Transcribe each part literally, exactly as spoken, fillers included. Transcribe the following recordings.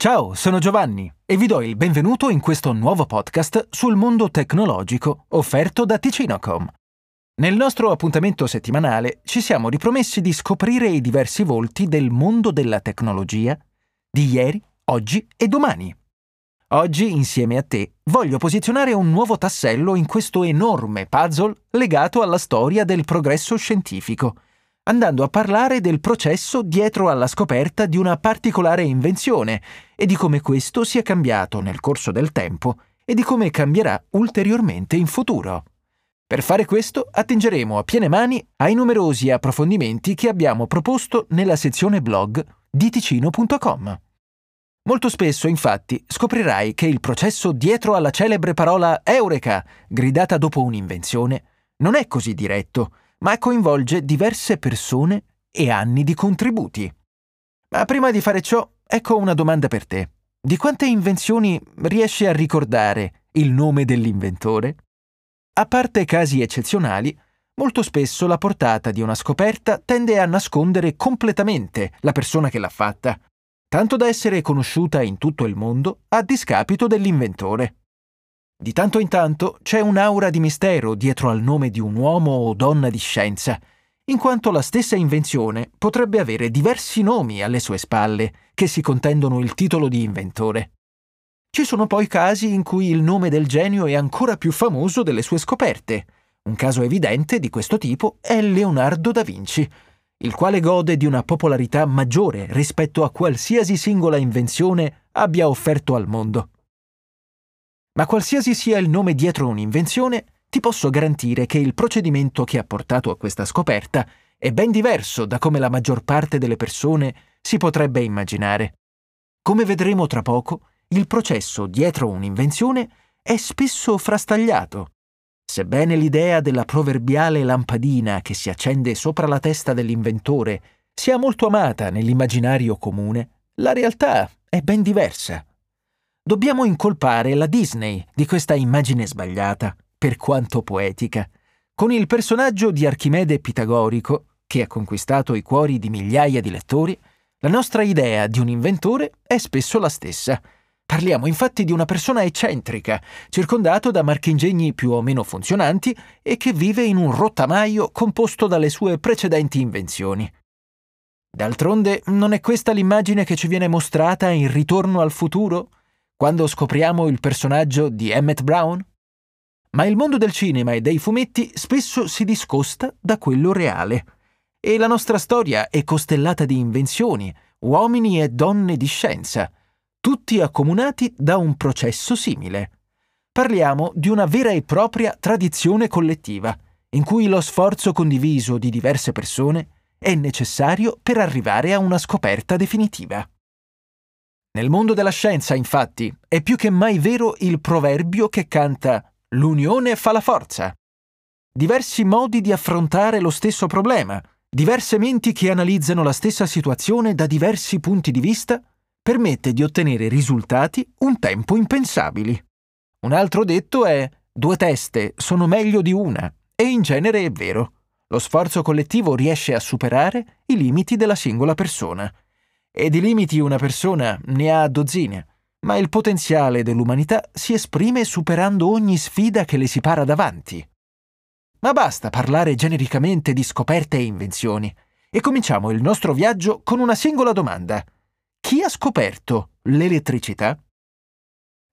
Ciao, sono Giovanni e vi do il benvenuto in questo nuovo podcast sul mondo tecnologico offerto da Ticino punto com. Nel nostro appuntamento settimanale ci siamo ripromessi di scoprire i diversi volti del mondo della tecnologia di ieri, oggi e domani. Oggi, insieme a te, voglio posizionare un nuovo tassello in questo enorme puzzle legato alla storia del progresso scientifico, andando a parlare del processo dietro alla scoperta di una particolare invenzione e di come questo sia cambiato nel corso del tempo e di come cambierà ulteriormente in futuro. Per fare questo, attingeremo a piene mani ai numerosi approfondimenti che abbiamo proposto nella sezione blog di Ticino punto com. Molto spesso, infatti, scoprirai che il processo dietro alla celebre parola «Eureka», gridata dopo un'invenzione, non è così diretto, ma coinvolge diverse persone e anni di contributi. Ma prima di fare ciò, ecco una domanda per te. Di quante invenzioni riesci a ricordare il nome dell'inventore? A parte casi eccezionali, molto spesso la portata di una scoperta tende a nascondere completamente la persona che l'ha fatta, tanto da essere conosciuta in tutto il mondo a discapito dell'inventore. Di tanto in tanto c'è un'aura di mistero dietro al nome di un uomo o donna di scienza, in quanto la stessa invenzione potrebbe avere diversi nomi alle sue spalle che si contendono il titolo di inventore. Ci sono poi casi in cui il nome del genio è ancora più famoso delle sue scoperte. Un caso evidente di questo tipo è Leonardo da Vinci, il quale gode di una popolarità maggiore rispetto a qualsiasi singola invenzione abbia offerto al mondo. Ma qualsiasi sia il nome dietro un'invenzione, ti posso garantire che il procedimento che ha portato a questa scoperta è ben diverso da come la maggior parte delle persone si potrebbe immaginare. Come vedremo tra poco, il processo dietro un'invenzione è spesso frastagliato. Sebbene l'idea della proverbiale lampadina che si accende sopra la testa dell'inventore sia molto amata nell'immaginario comune, la realtà è ben diversa. Dobbiamo incolpare la Disney di questa immagine sbagliata, per quanto poetica, con il personaggio di Archimede Pitagorico, che ha conquistato i cuori di migliaia di lettori. La nostra idea di un inventore è spesso la stessa. Parliamo infatti di una persona eccentrica, circondato da marchingegni più o meno funzionanti e che vive in un rottamaio composto dalle sue precedenti invenzioni. D'altronde, non è questa l'immagine che ci viene mostrata in Ritorno al Futuro? Quando scopriamo il personaggio di Emmett Brown? Ma il mondo del cinema e dei fumetti spesso si discosta da quello reale. E la nostra storia è costellata di invenzioni, uomini e donne di scienza, tutti accomunati da un processo simile. Parliamo di una vera e propria tradizione collettiva, in cui lo sforzo condiviso di diverse persone è necessario per arrivare a una scoperta definitiva. Nel mondo della scienza, infatti, è più che mai vero il proverbio che canta «L'unione fa la forza». Diversi modi di affrontare lo stesso problema, diverse menti che analizzano la stessa situazione da diversi punti di vista, permette di ottenere risultati un tempo impensabili. Un altro detto è «Due teste sono meglio di una» e in genere è vero. Lo sforzo collettivo riesce a superare i limiti della singola persona. E di limiti una persona ne ha dozzine, ma il potenziale dell'umanità si esprime superando ogni sfida che le si para davanti. Ma basta parlare genericamente di scoperte e invenzioni, e cominciamo il nostro viaggio con una singola domanda. Chi ha scoperto l'elettricità?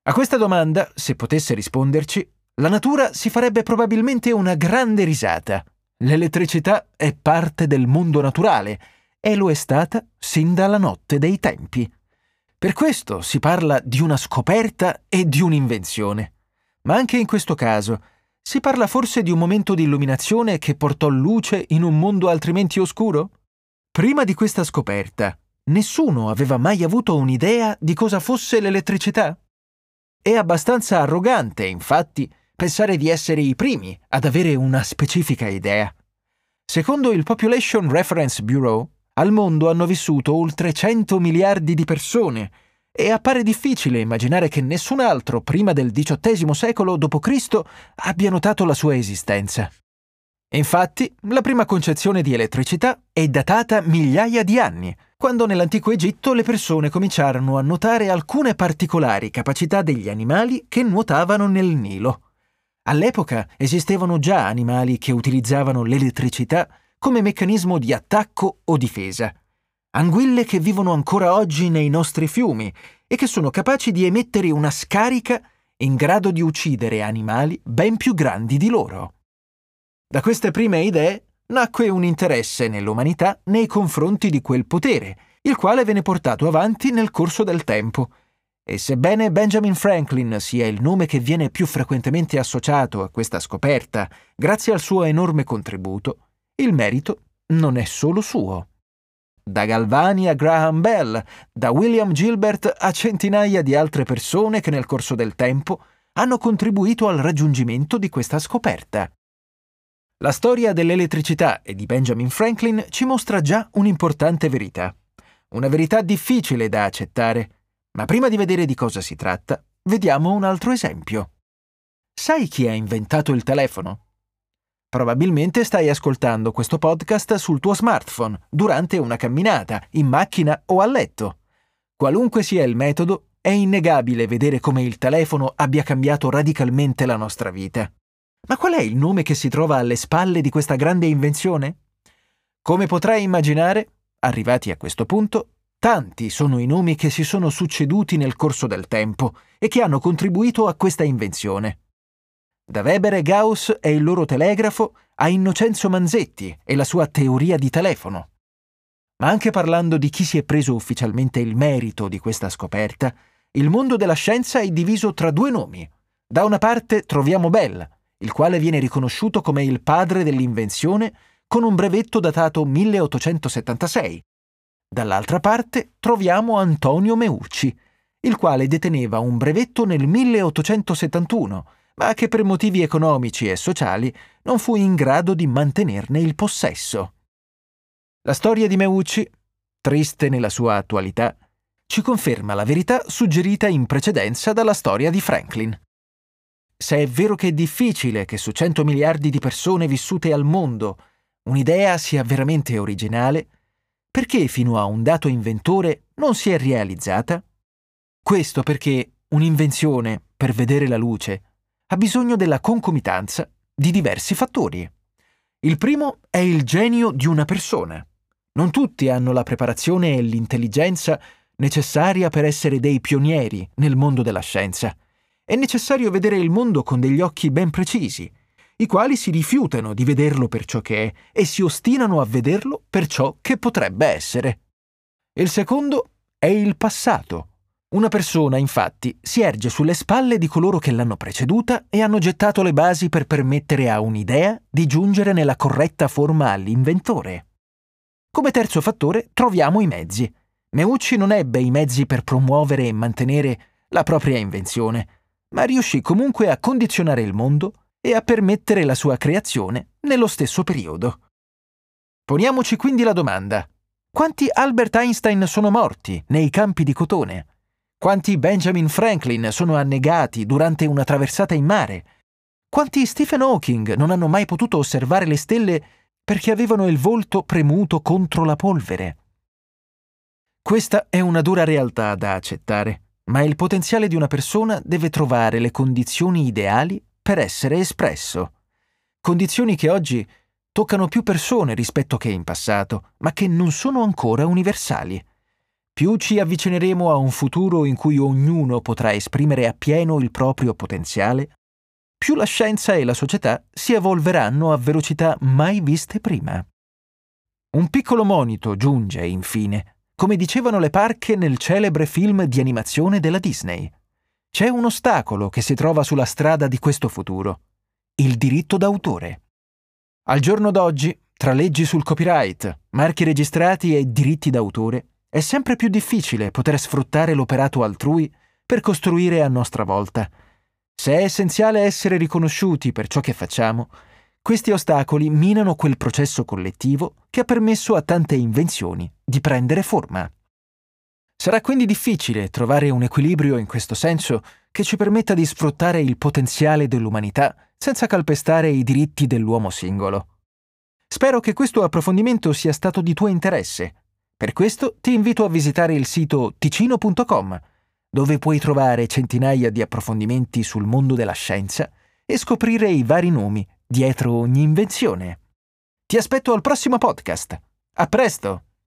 A questa domanda, se potesse risponderci, la natura si farebbe probabilmente una grande risata. L'elettricità è parte del mondo naturale, e lo è stata sin dalla notte dei tempi. Per questo si parla di una scoperta e di un'invenzione. Ma anche in questo caso si parla forse di un momento di illuminazione che portò luce in un mondo altrimenti oscuro? Prima di questa scoperta, nessuno aveva mai avuto un'idea di cosa fosse l'elettricità? È abbastanza arrogante, infatti, pensare di essere i primi ad avere una specifica idea. Secondo il Population Reference Bureau, al mondo hanno vissuto oltre cento miliardi di persone e appare difficile immaginare che nessun altro prima del diciottesimo secolo dopo Cristo abbia notato la sua esistenza. Infatti, la prima concezione di elettricità è datata migliaia di anni, quando nell'antico Egitto le persone cominciarono a notare alcune particolari capacità degli animali che nuotavano nel Nilo. All'epoca esistevano già animali che utilizzavano l'elettricità come meccanismo di attacco o difesa. Anguille che vivono ancora oggi nei nostri fiumi e che sono capaci di emettere una scarica in grado di uccidere animali ben più grandi di loro. Da queste prime idee nacque un interesse nell'umanità nei confronti di quel potere, il quale venne portato avanti nel corso del tempo. E sebbene Benjamin Franklin sia il nome che viene più frequentemente associato a questa scoperta, grazie al suo enorme contributo, il merito non è solo suo. Da Galvani a Graham Bell, da William Gilbert a centinaia di altre persone che nel corso del tempo hanno contribuito al raggiungimento di questa scoperta. La storia dell'elettricità e di Benjamin Franklin ci mostra già un'importante verità. Una verità difficile da accettare, ma prima di vedere di cosa si tratta, vediamo un altro esempio. Sai chi ha inventato il telefono? Probabilmente stai ascoltando questo podcast sul tuo smartphone, durante una camminata, in macchina o a letto. Qualunque sia il metodo, è innegabile vedere come il telefono abbia cambiato radicalmente la nostra vita. Ma qual è il nome che si trova alle spalle di questa grande invenzione? Come potrai immaginare, arrivati a questo punto, tanti sono i nomi che si sono succeduti nel corso del tempo e che hanno contribuito a questa invenzione. Da Weber e Gauss e il loro telegrafo a Innocenzo Manzetti e la sua teoria di telefono. Ma anche parlando di chi si è preso ufficialmente il merito di questa scoperta, il mondo della scienza è diviso tra due nomi. Da una parte troviamo Bell, il quale viene riconosciuto come il padre dell'invenzione con un brevetto datato milleottocentosettantasei. Dall'altra parte troviamo Antonio Meucci, il quale deteneva un brevetto nel milleottocentosettantuno, ma che per motivi economici e sociali non fu in grado di mantenerne il possesso. La storia di Meucci, triste nella sua attualità, ci conferma la verità suggerita in precedenza dalla storia di Franklin. Se è vero che è difficile che su cento miliardi di persone vissute al mondo un'idea sia veramente originale, perché fino a un dato inventore non si è realizzata? Questo perché un'invenzione, per vedere la luce, ha bisogno della concomitanza di diversi fattori. Il primo è il genio di una persona. Non tutti hanno la preparazione e l'intelligenza necessaria per essere dei pionieri nel mondo della scienza. È necessario vedere il mondo con degli occhi ben precisi, i quali si rifiutano di vederlo per ciò che è e si ostinano a vederlo per ciò che potrebbe essere. Il secondo è il passato. Una persona, infatti, si erge sulle spalle di coloro che l'hanno preceduta e hanno gettato le basi per permettere a un'idea di giungere nella corretta forma all'inventore. Come terzo fattore troviamo i mezzi. Meucci non ebbe i mezzi per promuovere e mantenere la propria invenzione, ma riuscì comunque a condizionare il mondo e a permettere la sua creazione nello stesso periodo. Poniamoci quindi la domanda: quanti Albert Einstein sono morti nei campi di cotone? Quanti Benjamin Franklin sono annegati durante una traversata in mare? Quanti Stephen Hawking non hanno mai potuto osservare le stelle perché avevano il volto premuto contro la polvere? Questa è una dura realtà da accettare, ma il potenziale di una persona deve trovare le condizioni ideali per essere espresso. Condizioni che oggi toccano più persone rispetto che in passato, ma che non sono ancora universali. Più ci avvicineremo a un futuro in cui ognuno potrà esprimere appieno il proprio potenziale, più la scienza e la società si evolveranno a velocità mai viste prima. Un piccolo monito giunge, infine, come dicevano le parche nel celebre film di animazione della Disney. C'è un ostacolo che si trova sulla strada di questo futuro: il diritto d'autore. Al giorno d'oggi, tra leggi sul copyright, marchi registrati e diritti d'autore, è sempre più difficile poter sfruttare l'operato altrui per costruire a nostra volta. Se è essenziale essere riconosciuti per ciò che facciamo, questi ostacoli minano quel processo collettivo che ha permesso a tante invenzioni di prendere forma. Sarà quindi difficile trovare un equilibrio in questo senso che ci permetta di sfruttare il potenziale dell'umanità senza calpestare i diritti dell'uomo singolo. Spero che questo approfondimento sia stato di tuo interesse. Per questo ti invito a visitare il sito ticino punto com, dove puoi trovare centinaia di approfondimenti sul mondo della scienza e scoprire i vari nomi dietro ogni invenzione. Ti aspetto al prossimo podcast. A presto!